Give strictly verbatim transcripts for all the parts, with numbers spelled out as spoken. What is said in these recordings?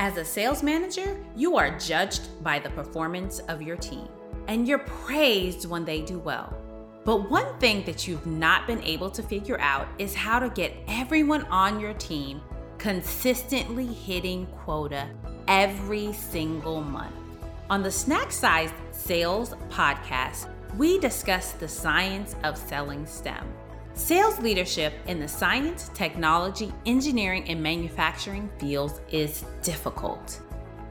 As a sales manager, you are judged by the performance of your team, and you're praised when they do well. But one thing that you've not been able to figure out is how to get everyone on your team consistently hitting quota every single month. On the Snack Size Sales Podcast, we discuss the science of selling STEM. Sales leadership in the science, technology, engineering, and manufacturing fields is difficult.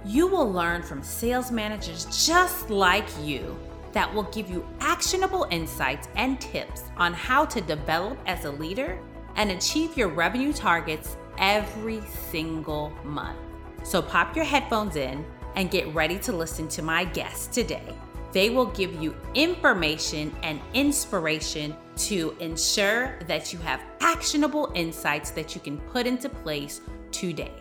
You will learn from sales managers just like you that will give you actionable insights and tips on how to develop as a leader and achieve your revenue targets every single month. So pop your headphones in and get ready to listen to my guests today. They will give you information and inspiration to ensure that you have actionable insights that you can put into place today.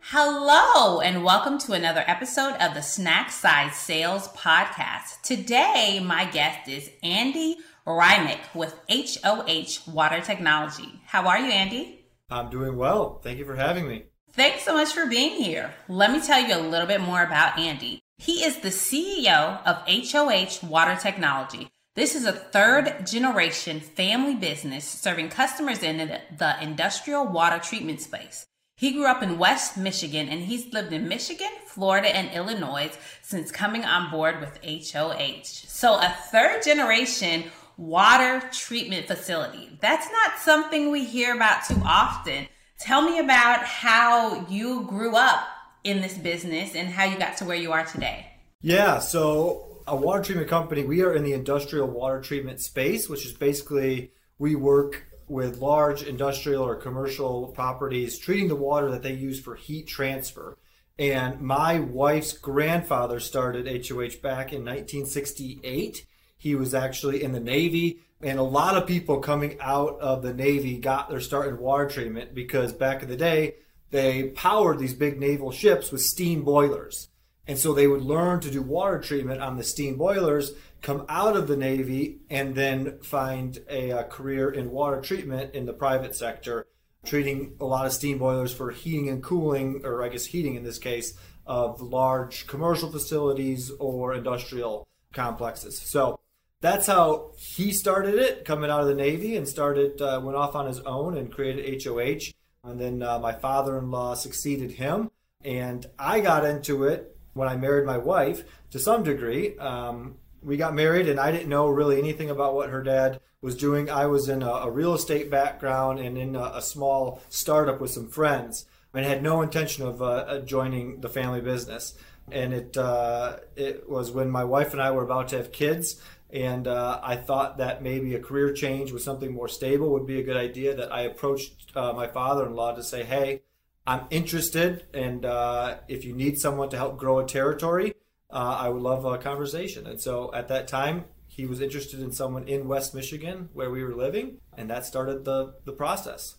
Hello, and welcome to another episode of the Snack Size Sales Podcast. Today, my guest is Andy Reimink with H O H Water Technology. How are you, Andy? I'm doing well. Thank you for having me. Thanks so much for being here. Let me tell you a little bit more about Andy. He is the C E O of H O H Water Technology. This is a third-generation family business serving customers in the industrial water treatment space. He grew up in West Michigan, and he's lived in Michigan, Florida, and Illinois since coming on board with H O H. So a third-generation water treatment facility. That's not something we hear about too often. Tell me about how you grew up in this business and how you got to where you are today. Yeah, so a water treatment company, we are in the industrial water treatment space, which is basically we work with large industrial or commercial properties, treating the water that they use for heat transfer. And my wife's grandfather started H O H back in nineteen sixty-eight. He was actually in the Navy, and a lot of people coming out of the Navy got their start in water treatment because back in the day, they powered these big naval ships with steam boilers. And so they would learn to do water treatment on the steam boilers, come out of the Navy, and then find a, a career in water treatment in the private sector, treating a lot of steam boilers for heating and cooling, or I guess heating in this case, of large commercial facilities or industrial complexes. So that's how he started it, coming out of the Navy, and started uh, went off on his own and created H O H. And then uh, my father-in-law succeeded him, and I got into it when I married my wife, to some degree. Um, we got married, and I didn't know really anything about what her dad was doing. I was in a, a real estate background and in a, a small startup with some friends, and had no intention of uh, joining the family business. And it uh, it was when my wife and I were about to have kids, and uh, I thought that maybe a career change with something more stable would be a good idea, that I approached uh, my father-in-law to say, hey, I'm interested, and uh, if you need someone to help grow a territory, uh, I would love a conversation. And so at that time, he was interested in someone in West Michigan where we were living, and that started the, the process.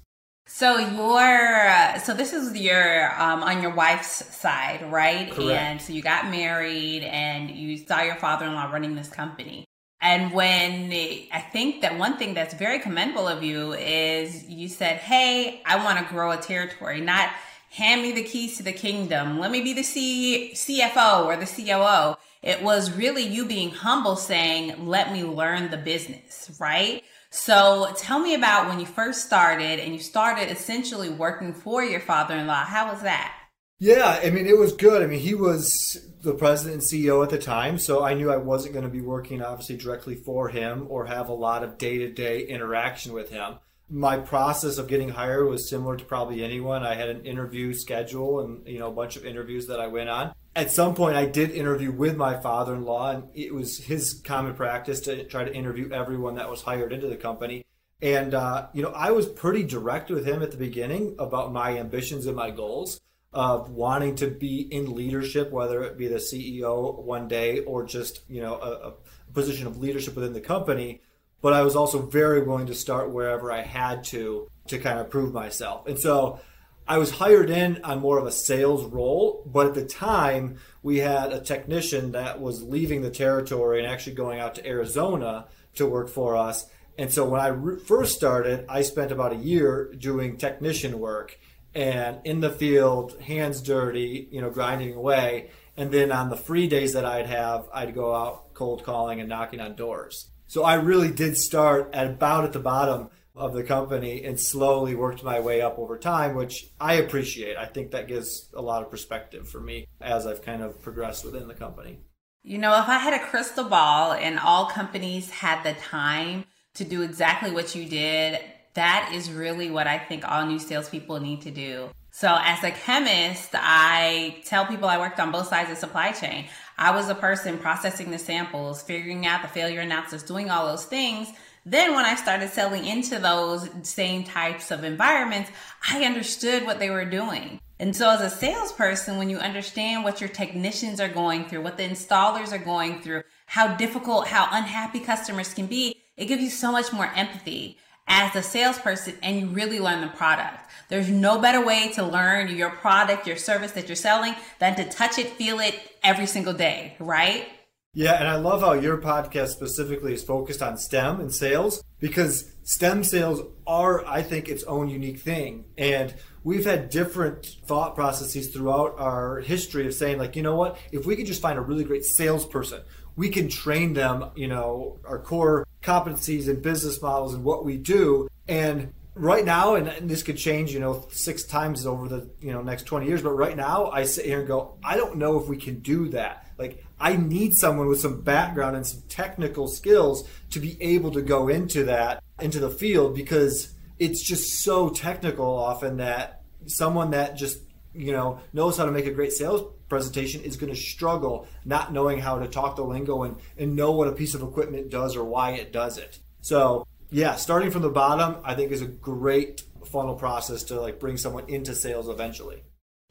So your so this is your um, on your wife's side, right? Correct. And so you got married, and you saw your father-in-law running this company. And when I think that one thing that's very commendable of you is you said, hey, I want to grow a territory, not hand me the keys to the kingdom. Let me be the C- CFO or the C O O. It was really you being humble, saying, let me learn the business, right? So tell me about when you first started, and you started essentially working for your father-in-law. How was that? Yeah, I mean, it was good. I mean, he was the president and C E O at the time, so I knew I wasn't going to be working, obviously, directly for him or have a lot of day-to-day interaction with him. My process of getting hired was similar to probably anyone. I had an interview schedule and, you know, a bunch of interviews that I went on. At some point, I did interview with my father-in-law, and it was his common practice to try to interview everyone that was hired into the company. And, uh, you know, I was pretty direct with him at the beginning about my ambitions and my goals, of wanting to be in leadership, whether it be the C E O one day or just, you know, a, a position of leadership within the company. But I was also very willing to start wherever I had to, to kind of prove myself. And so I was hired in on more of a sales role, but at the time we had a technician that was leaving the territory and actually going out to Arizona to work for us. And so when I re- first started, I spent about a year doing technician work. and in the field, hands dirty, you know, grinding away. And then on the free days that I'd have, I'd go out cold calling and knocking on doors. So I really did start at about at the bottom of the company and slowly worked my way up over time, which I appreciate. I think that gives a lot of perspective for me as I've kind of progressed within the company. You know, if I had a crystal ball and all companies had the time to do exactly what you did, that is really what I think all new salespeople need to do. So as a chemist, I tell people I worked on both sides of the supply chain. I was a person processing the samples, figuring out the failure analysis, doing all those things. Then when I started selling into those same types of environments, I understood what they were doing. And so as a salesperson, when you understand what your technicians are going through, what the installers are going through, how difficult, how unhappy customers can be, it gives you so much more empathy as a salesperson, and you really learn the product. There's no better way to learn your product, your service that you're selling than to touch it, feel it every single day, right? Yeah, and I love how your podcast specifically is focused on STEM and sales, because STEM sales are, I think, its own unique thing. And we've had different thought processes throughout our history of saying, like, you know what, if we could just find a really great salesperson, we can train them, you know, our core competencies and business models and what we do. And right now, and, and this could change, you know, six times over the, you know, next twenty years. But right now I sit here and go, I don't know if we can do that. Like, I need someone with some background and some technical skills to be able to go into that, into the field, because it's just so technical often that someone that just, you know, knows how to make a great sales presentation is going to struggle not knowing how to talk the lingo and, and know what a piece of equipment does or why it does it. So yeah, starting from the bottom, I think is a great funnel process to like bring someone into sales eventually.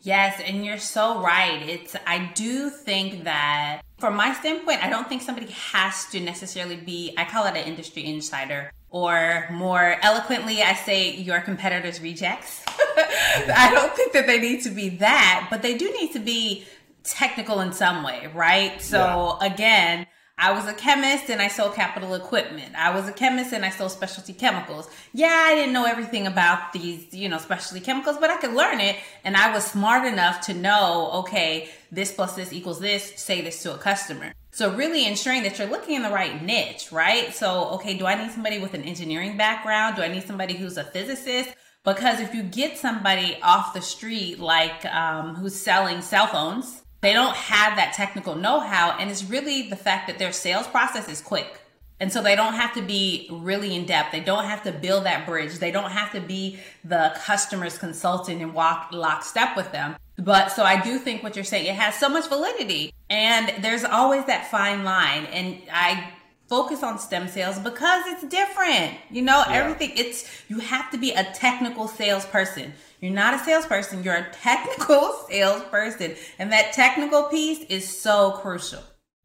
Yes, and you're so right. It's, I do think that from my standpoint, I don't think somebody has to necessarily be, I call it an industry insider, or more eloquently, I say your competitor's rejects. I don't think that they need to be that, but they do need to be technical in some way, right? So yeah. Again, I was a chemist and I sold capital equipment. I was a chemist and I sold specialty chemicals. Yeah, I didn't know everything about these, you know, specialty chemicals, but I could learn it. And I was smart enough to know, okay, this plus this equals this, say this to a customer. So really ensuring that you're looking in the right niche, right? So, okay, do I need somebody with an engineering background? Do I need somebody who's a physicist? Because if you get somebody off the street, like um, who's selling cell phones, they don't have that technical know-how, and it's really the fact that their sales process is quick. And so they don't have to be really in depth. They don't have to build that bridge. They don't have to be the customer's consultant and walk lockstep with them. But so I do think what you're saying, it has so much validity, and there's always that fine line. And I focus on STEM sales because it's different. You know, yeah. everything it's, you have to be a technical salesperson. You're not a salesperson, you're a technical salesperson. And that technical piece is so crucial.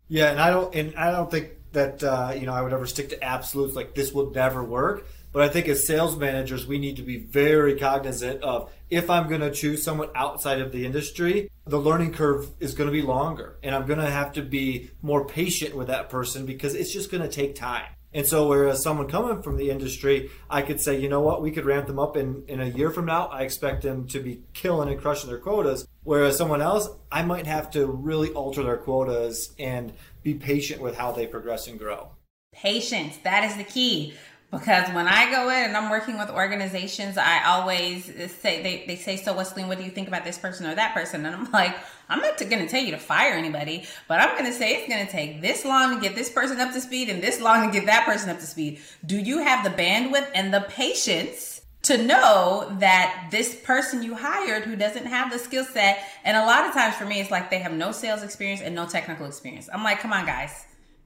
Yeah. And I don't, and I don't think that, uh, you know, I would ever stick to absolutes like this will never work. But I think as sales managers, we need to be very cognizant of, if I'm going to choose someone outside of the industry, the learning curve is going to be longer, and I'm going to have to be more patient with that person because it's just going to take time. And so whereas someone coming from the industry, I could say, you know what, we could ramp them up in, in a year from now. I expect them to be killing and crushing their quotas. Whereas someone else, I might have to really alter their quotas and be patient with how they progress and grow. Patience, that is the key. Because when I go in and I'm working with organizations, I always say, they, they say, so Wesleyne, what do you think about this person or that person? And I'm like, I'm not going to tell you to fire anybody, but I'm going to say it's going to take this long to get this person up to speed and this long to get that person up to speed. Do you have the bandwidth and the patience to know that this person you hired who doesn't have the skill set? And a lot of times for me, it's like they have no sales experience and no technical experience. I'm like, come on, guys.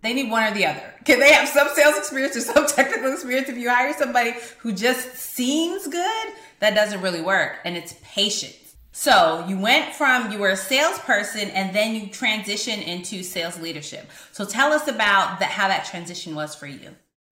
They need one or the other. Can they have some sales experience or some technical experience? If you hire somebody who just seems good, that doesn't really work. And it's patience. So you went from, you were a salesperson and then you transitioned into sales leadership. So tell us about the, how that transition was for you.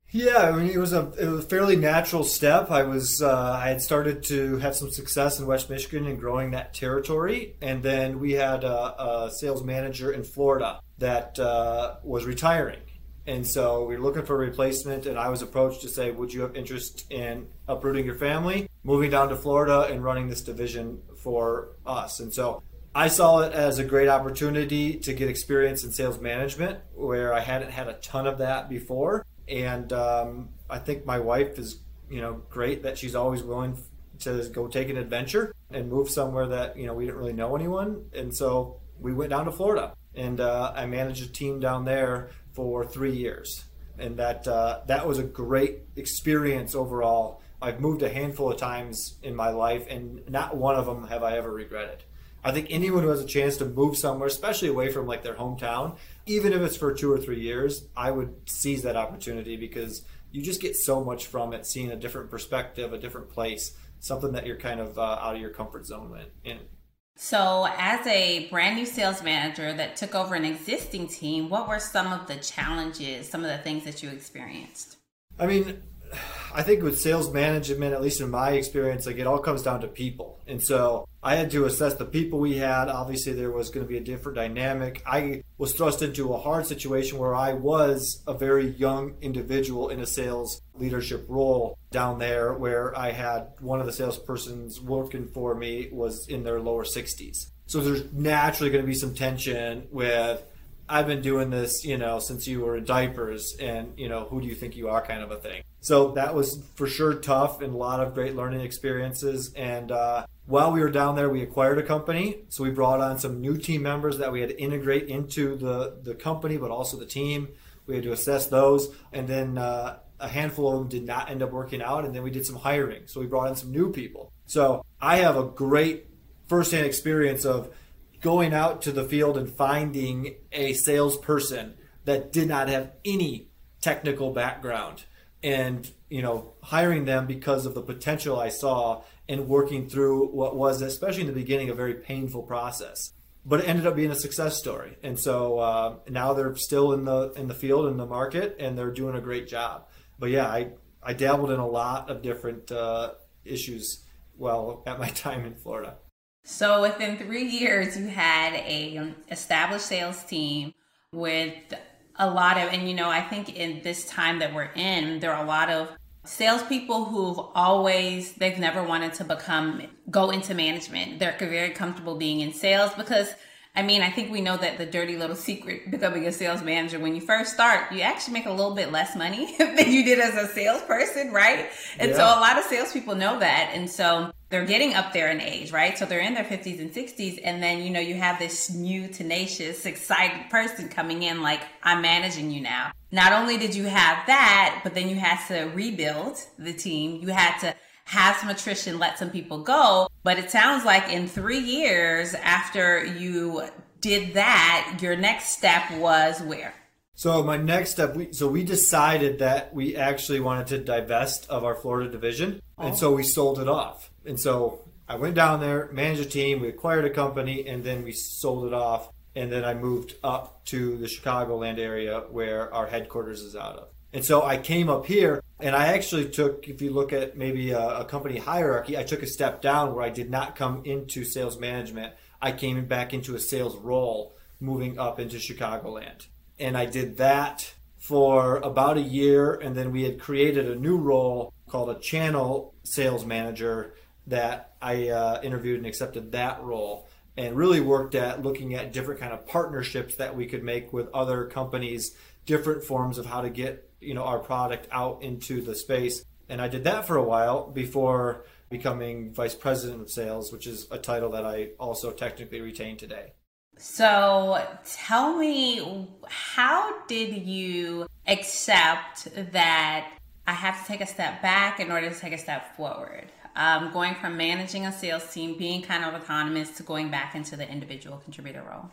Yeah, I mean, it was a, it was a fairly natural step. I was, uh, I had started to have some success in West Michigan and growing that territory. And then we had a, a sales manager in Florida that uh, was retiring. And so we were looking for a replacement, and I was approached to say, would you have interest in uprooting your family, moving down to Florida and running this division for us? And so I saw it as a great opportunity to get experience in sales management, where I hadn't had a ton of that before. And um, I think my wife is, you know, great that she's always willing to go take an adventure and move somewhere that, you know, we didn't really know anyone. And so we went down to Florida, and uh, I managed a team down there for three years. And that uh, that was a great experience overall. I've moved a handful of times in my life, and not one of them have I ever regretted. I think anyone who has a chance to move somewhere, especially away from like their hometown, even if it's for two or three years, I would seize that opportunity, because you just get so much from it, seeing a different perspective, a different place, something that you're kind of uh, out of your comfort zone in. So as a brand new sales manager that took over an existing team, what were some of the challenges, some of the things that you experienced? I mean, I think with sales management, at least in my experience, like it all comes down to people. And so I had to assess the people we had. Obviously, there was going to be a different dynamic. I was thrust into a hard situation where I was a very young individual in a sales leadership role down there, where I had one of the salespersons working for me was in their lower sixties. So there's naturally going to be some tension with, I've been doing this, you know, since you were in diapers, and, you know, who do you think you are, kind of a thing. So that was for sure tough, and a lot of great learning experiences. And uh, while we were down there, we acquired a company. So we brought on some new team members that we had to integrate into the, the company, but also the team. We had to assess those. And then uh, a handful of them did not end up working out. And then we did some hiring. So we brought in some new people. So I have a great firsthand experience of going out to the field and finding a salesperson that did not have any technical background, and, you know, hiring them because of the potential I saw, and working through what was, especially in the beginning, a very painful process. But it ended up being a success story. And so uh, now they're still in the in the field, in the market, and they're doing a great job. But yeah, I, I dabbled in a lot of different uh, issues while at my time in Florida. So within three years, you had a established sales team with a lot of, and you know, I think in this time that we're in, there are a lot of salespeople who've always, they've never wanted to become, go into management. They're very comfortable being in sales because, I mean, I think we know that the dirty little secret becoming a sales manager, when you first start, you actually make a little bit less money than you did as a salesperson, right? And yeah. So a lot of salespeople know that. And so they're getting up there in age, right? So they're in their fifties and sixties. And then, you know, you have this new, tenacious, excited person coming in like, I'm managing you now. Not only did you have that, but then you had to rebuild the team. You had to have some attrition, let some people go. But it sounds like in three years after you did that, your next step was where? So my next step, we, so we decided that we actually wanted to divest of our Florida division. Oh. And so we sold it off. And so I went down there, managed a team, we acquired a company, and then we sold it off. And then I moved up to the Chicagoland area where our headquarters is out of. And so I came up here, and I actually took, if you look at maybe a, a company hierarchy, I took a step down where I did not come into sales management. I came back into a sales role, moving up into Chicagoland. And I did that for about a year. And then we had created a new role called a channel sales manager that I uh, interviewed and accepted that role, and really worked at looking at different kind of partnerships that we could make with other companies, different forms of how to get, you know, our product out into the space. And I did that for a while before becoming vice president of sales, which is a title that I also technically retain today. So tell me, how did you accept that I have to take a step back in order to take a step forward? Um, going from managing a sales team, being kind of autonomous, to going back into the individual contributor role?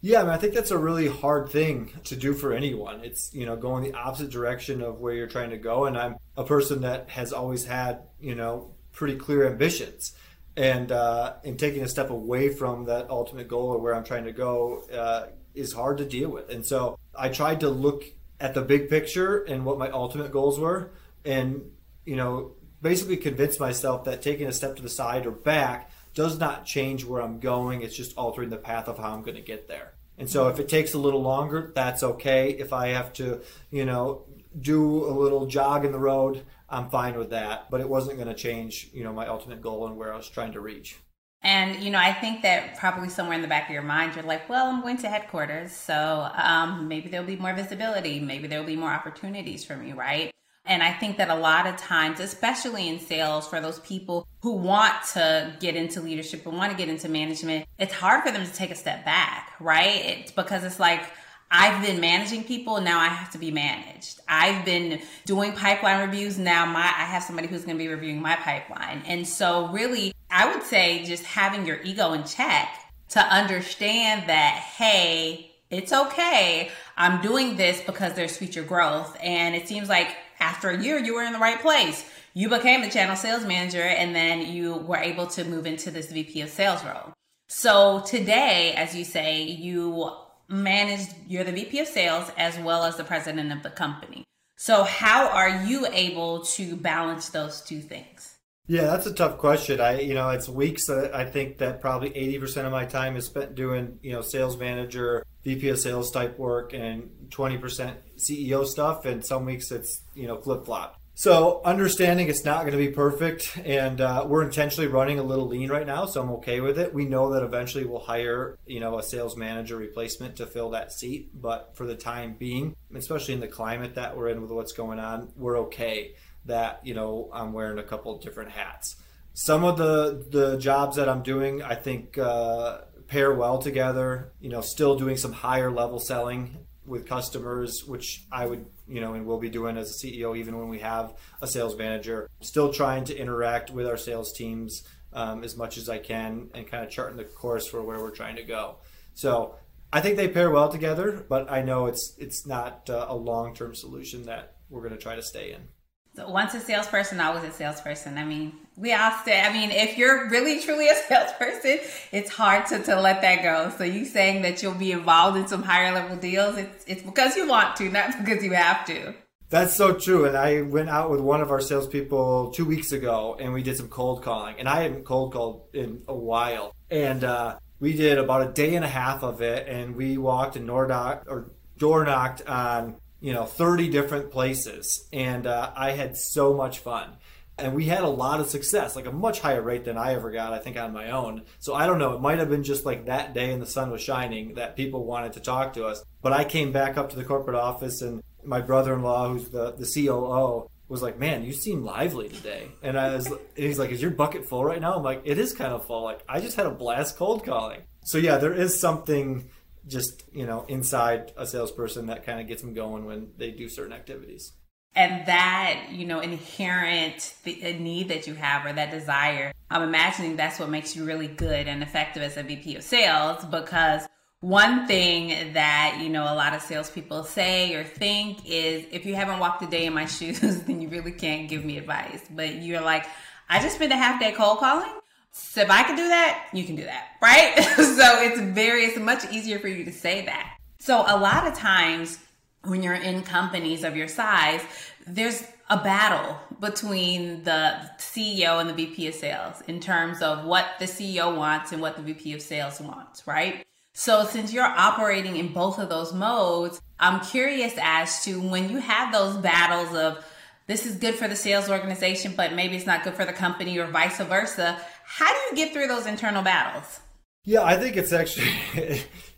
Yeah, I mean, I think that's a really hard thing to do for anyone. It's, you know, going the opposite direction of where you're trying to go. And I'm a person that has always had, you know, pretty clear ambitions. And uh, and taking a step away from that ultimate goal or where I'm trying to go uh, is hard to deal with. And so I tried to look at the big picture and what my ultimate goals were, and, you know, basically convince myself that taking a step to the side or back does not change where I'm going. It's just altering the path of how I'm going to get there. And so if it takes a little longer, that's okay. If I have to, you know, do a little jog in the road, I'm fine with that. But it wasn't going to change, you know, my ultimate goal and where I was trying to reach. And, you know, I think that probably somewhere in the back of your mind, you're like, well, I'm going to headquarters. So um, maybe there'll be more visibility. Maybe there'll be more opportunities for me, right? And I think that a lot of times, especially in sales, for those people who want to get into leadership and want to get into management, it's hard for them to take a step back, right? It's because it's like, I've been managing people, now I have to be managed. I've been doing pipeline reviews, now my I have somebody who's going to be reviewing my pipeline. And so really, I would say just having your ego in check to understand that, hey, it's okay. I'm doing this because there's future growth. And it seems like after a year, you were in the right place. You became the channel sales manager, and then you were able to move into this V P of sales role. So today, as you say, you managed, you're the V P of sales as well as the president of the company. So how are you able to balance those two things? Yeah, that's a tough question. I, you know, it's weeks that I think that probably eighty percent of my time is spent doing, you know, sales manager, V P of sales type work, and twenty percent C E O stuff. And some weeks it's, you know, flip flop. So understanding it's not going to be perfect, and uh, we're intentionally running a little lean right now, so I'm okay with it. We know that eventually we'll hire, you know, a sales manager replacement to fill that seat, but for the time being, especially in the climate that we're in with what's going on, we're okay that, you know, I'm wearing a couple of different hats. Some of the the jobs that I'm doing, I think uh, pair well together. You know, still doing some higher level selling with customers, which I would, you know, and we'll be doing as a C E O, even when we have a sales manager, still trying to interact with our sales teams um, as much as I can, and kind of charting the course for where we're trying to go. So I think they pair well together, but I know it's it's not uh, a long-term solution that we're going to try to stay in. So once a salesperson, always a salesperson. I mean, we all say, I mean, if you're really, truly a salesperson, it's hard to, to let that go. So you saying that you'll be involved in some higher level deals, it's it's because you want to, not because you have to. That's so true. And I went out with one of our salespeople two weeks ago, and we did some cold calling. And I haven't cold called in a while. And uh, we did about a day and a half of it. And we walked and door knocked, or door knocked on, you know, thirty different places. And uh, I had so much fun. And we had a lot of success, like a much higher rate than I ever got, I think, on my own. So I don't know, it might have been just like that day and the sun was shining that people wanted to talk to us. But I came back up to the corporate office, and my brother-in-law, who's the, the C O O, was like, man, you seem lively today. And I was, and he's like, is your bucket full right now? I'm like, it is kind of full. Like, I just had a blast cold calling. So yeah, there is something just, you know, inside a salesperson that kind of gets them going when they do certain activities. And that, you know, inherent th- need that you have, or that desire, I'm imagining that's what makes you really good and effective as a V P of sales. Because one thing that, you know, a lot of salespeople say or think is, if you haven't walked a day in my shoes, then you really can't give me advice. But you're like, I just spent a half day cold calling. So if I can do that, you can do that, right? So it's very, it's much easier for you to say that. So a lot of times when you're in companies of your size, there's a battle between the C E O and the V P of sales in terms of what the C E O wants and what the V P of sales wants, right? So since you're operating in both of those modes, I'm curious as to when you have those battles of, this is good for the sales organization, but maybe it's not good for the company, or vice versa. How do you get through those internal battles? Yeah, I think it's actually,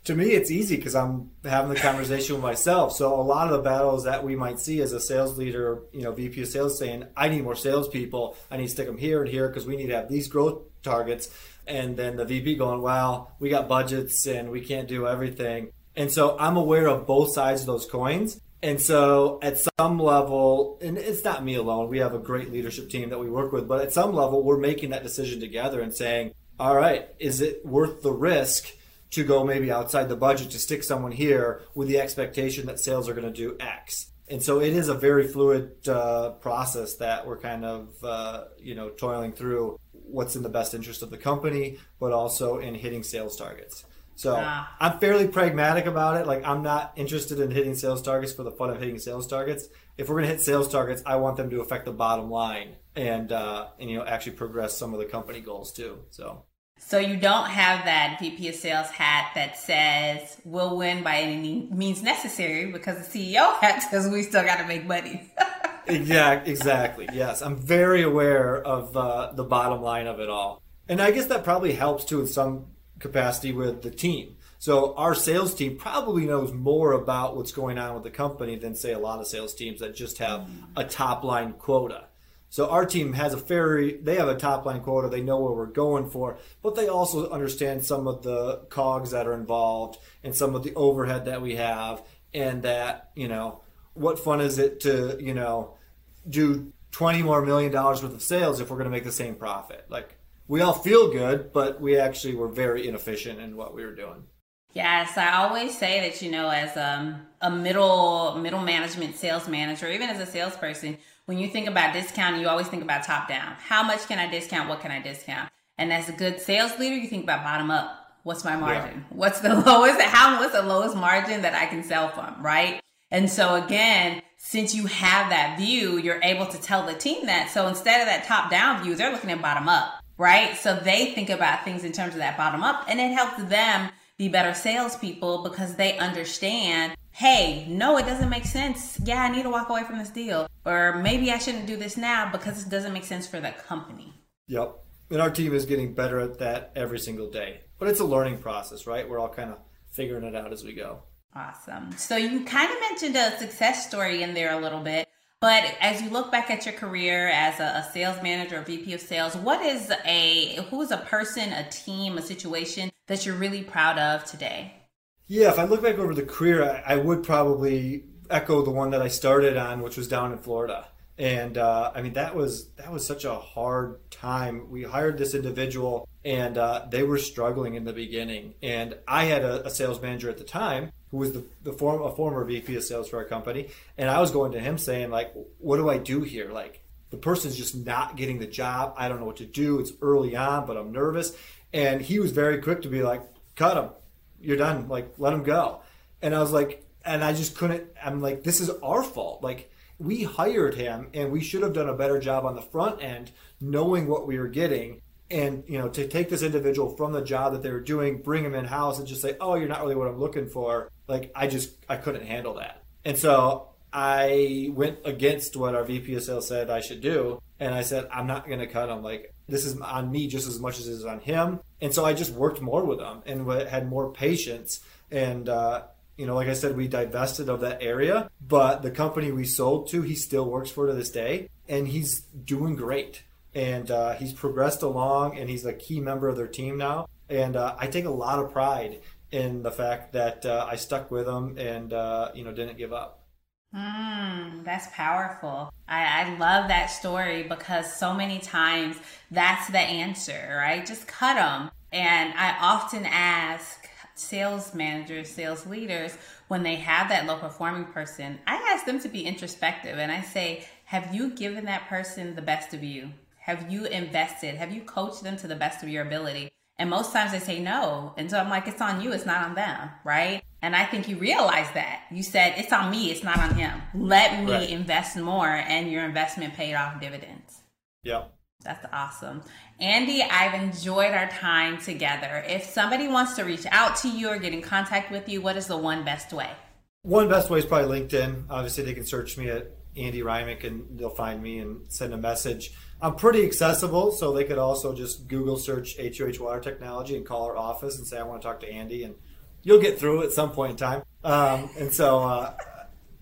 to me, it's easy because I'm having the conversation with myself. So a lot of the battles that we might see as a sales leader, you know, V P of sales saying, I need more salespeople. I need to stick them here and here because we need to have these growth targets. And then the V P going, wow, we got budgets and we can't do everything. And so I'm aware of both sides of those coins. And so at some level, and it's not me alone, we have a great leadership team that we work with, but at some level, we're making that decision together and saying, all right, is it worth the risk to go maybe outside the budget to stick someone here with the expectation that sales are going to do X? And so it is a very fluid uh, process that we're kind of, uh, you know, toiling through what's in the best interest of the company, but also in hitting sales targets. So ah. I'm fairly pragmatic about it. Like, I'm not interested in hitting sales targets for the fun of hitting sales targets. If we're going to hit sales targets, I want them to affect the bottom line and, uh, and, you know, actually progress some of the company goals too. So So you don't have that V P of sales hat that says we'll win by any means necessary, because the C E O hat says we still got to make money. Yeah, exactly. Yes. I'm very aware of uh, the bottom line of it all. And I guess that probably helps too in some capacity with the team. So our sales team probably knows more about what's going on with the company than, say, a lot of sales teams that just have a top line quota. So our team has a very, they have a top line quota. They know what we're going for, but they also understand some of the cogs that are involved and some of the overhead that we have, and that, you know, what fun is it to, you know, do twenty more million dollars worth of sales if we're going to make the same profit? Like, we all feel good, but we actually were very inefficient in what we were doing. Yes, I always say that, you know, as um, a middle middle management sales manager, even as a salesperson, when you think about discounting, you always think about top down. How much can I discount? What can I discount? And as a good sales leader, you think about bottom up. What's my margin? Yeah. What's the lowest? How what's the lowest margin that I can sell from, right? And so again, since you have that view, you're able to tell the team that. So instead of that top down view, they're looking at bottom up, right? So they think about things in terms of that bottom up, and it helps them be better salespeople because they understand, hey, no, it doesn't make sense. Yeah, I need to walk away from this deal. Or maybe I shouldn't do this now because it doesn't make sense for the company. Yep. And our team is getting better at that every single day. But it's a learning process, right? We're all kind of figuring it out as we go. Awesome. So you kind of mentioned a success story in there a little bit. But as you look back at your career as a, a sales manager, a V P of sales, what is a, who is a person, a team, a situation that you're really proud of today? Yeah, if I look back over the career, I, I would probably echo the one that I started on, which was down in Florida. And uh, I mean, that was that was such a hard time. We hired this individual and uh, they were struggling in the beginning. And I had a, a sales manager at the time who was the, the form, a former V P of sales for our company. And I was going to him saying, like, what do I do here? Like, the person's just not getting the job. I don't know what to do. It's early on, but I'm nervous. And he was very quick to be like, cut him. You're done. Like, let him go. And I was like, and I just couldn't, I'm like, this is our fault. Like, we hired him and we should have done a better job on the front end, knowing what we were getting. And, you know, to take this individual from the job that they were doing, bring him in-house and just say, oh, you're not really what I'm looking for. Like, I just, I couldn't handle that. And so I went against what our V P of sales said I should do. And I said, I'm not going to cut him. Like, this is on me just as much as it is on him. And so I just worked more with him and had more patience. And, uh, you know, like I said, we divested of that area, but the company we sold to, he still works for to this day, and he's doing great. And uh, he's progressed along, and he's a key member of their team now. And uh, I take a lot of pride in the fact that uh, I stuck with him and, uh, you know, didn't give up. Mm, that's powerful. I, I love that story because so many times that's the answer, right? Just cut them. And I often ask sales managers, sales leaders, when they have that low performing person, I ask them to be introspective. And I say, have you given that person the best of you? Have you invested? Have you coached them to the best of your ability? And most times they say no. And so I'm like, it's on you. It's not on them, right? And I think you realize that. You said, it's on me. It's not on him. Let me right. invest more. And your investment paid off dividends. Yeah. That's awesome. Andy, I've enjoyed our time together. If somebody wants to reach out to you or get in contact with you, what is the one best way? One best way is probably LinkedIn. Obviously, they can search me at Andy Reimink and they'll find me and send a message. I'm pretty accessible, so they could also just Google search H O H Water Technology and call our office and say, I want to talk to Andy, and you'll get through at some point in time. Um, and so, uh,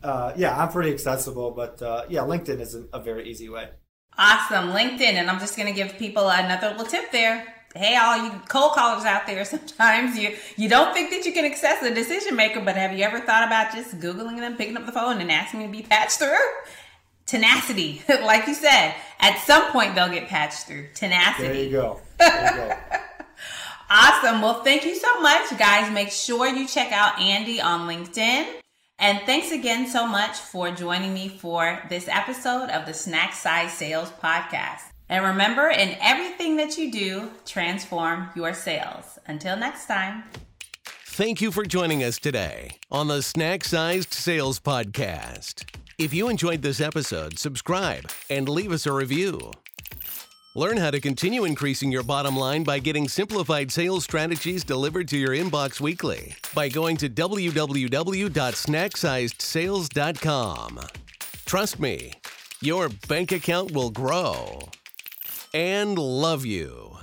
uh, yeah, I'm pretty accessible, but uh, yeah, LinkedIn is a very easy way. Awesome. LinkedIn. And I'm just going to give people another little tip there. Hey, all you cold callers out there, sometimes you, you don't think that you can access the decision maker, but have you ever thought about just Googling them, picking up the phone and asking them to be patched through? Tenacity. Like you said, at some point they'll get patched through. Tenacity. There you go. There you go. Awesome. Well, thank you so much, guys. Make sure you check out Andy on LinkedIn. And thanks again so much for joining me for this episode of the Snack Size Sales Podcast. And remember, in everything that you do, transform your sales. Until next time. Thank you for joining us today on the Snack Sized Sales Podcast. If you enjoyed this episode, subscribe and leave us a review. Learn how to continue increasing your bottom line by getting simplified sales strategies delivered to your inbox weekly by going to w w w dot snack sized sales dot com. Trust me, your bank account will grow and love you.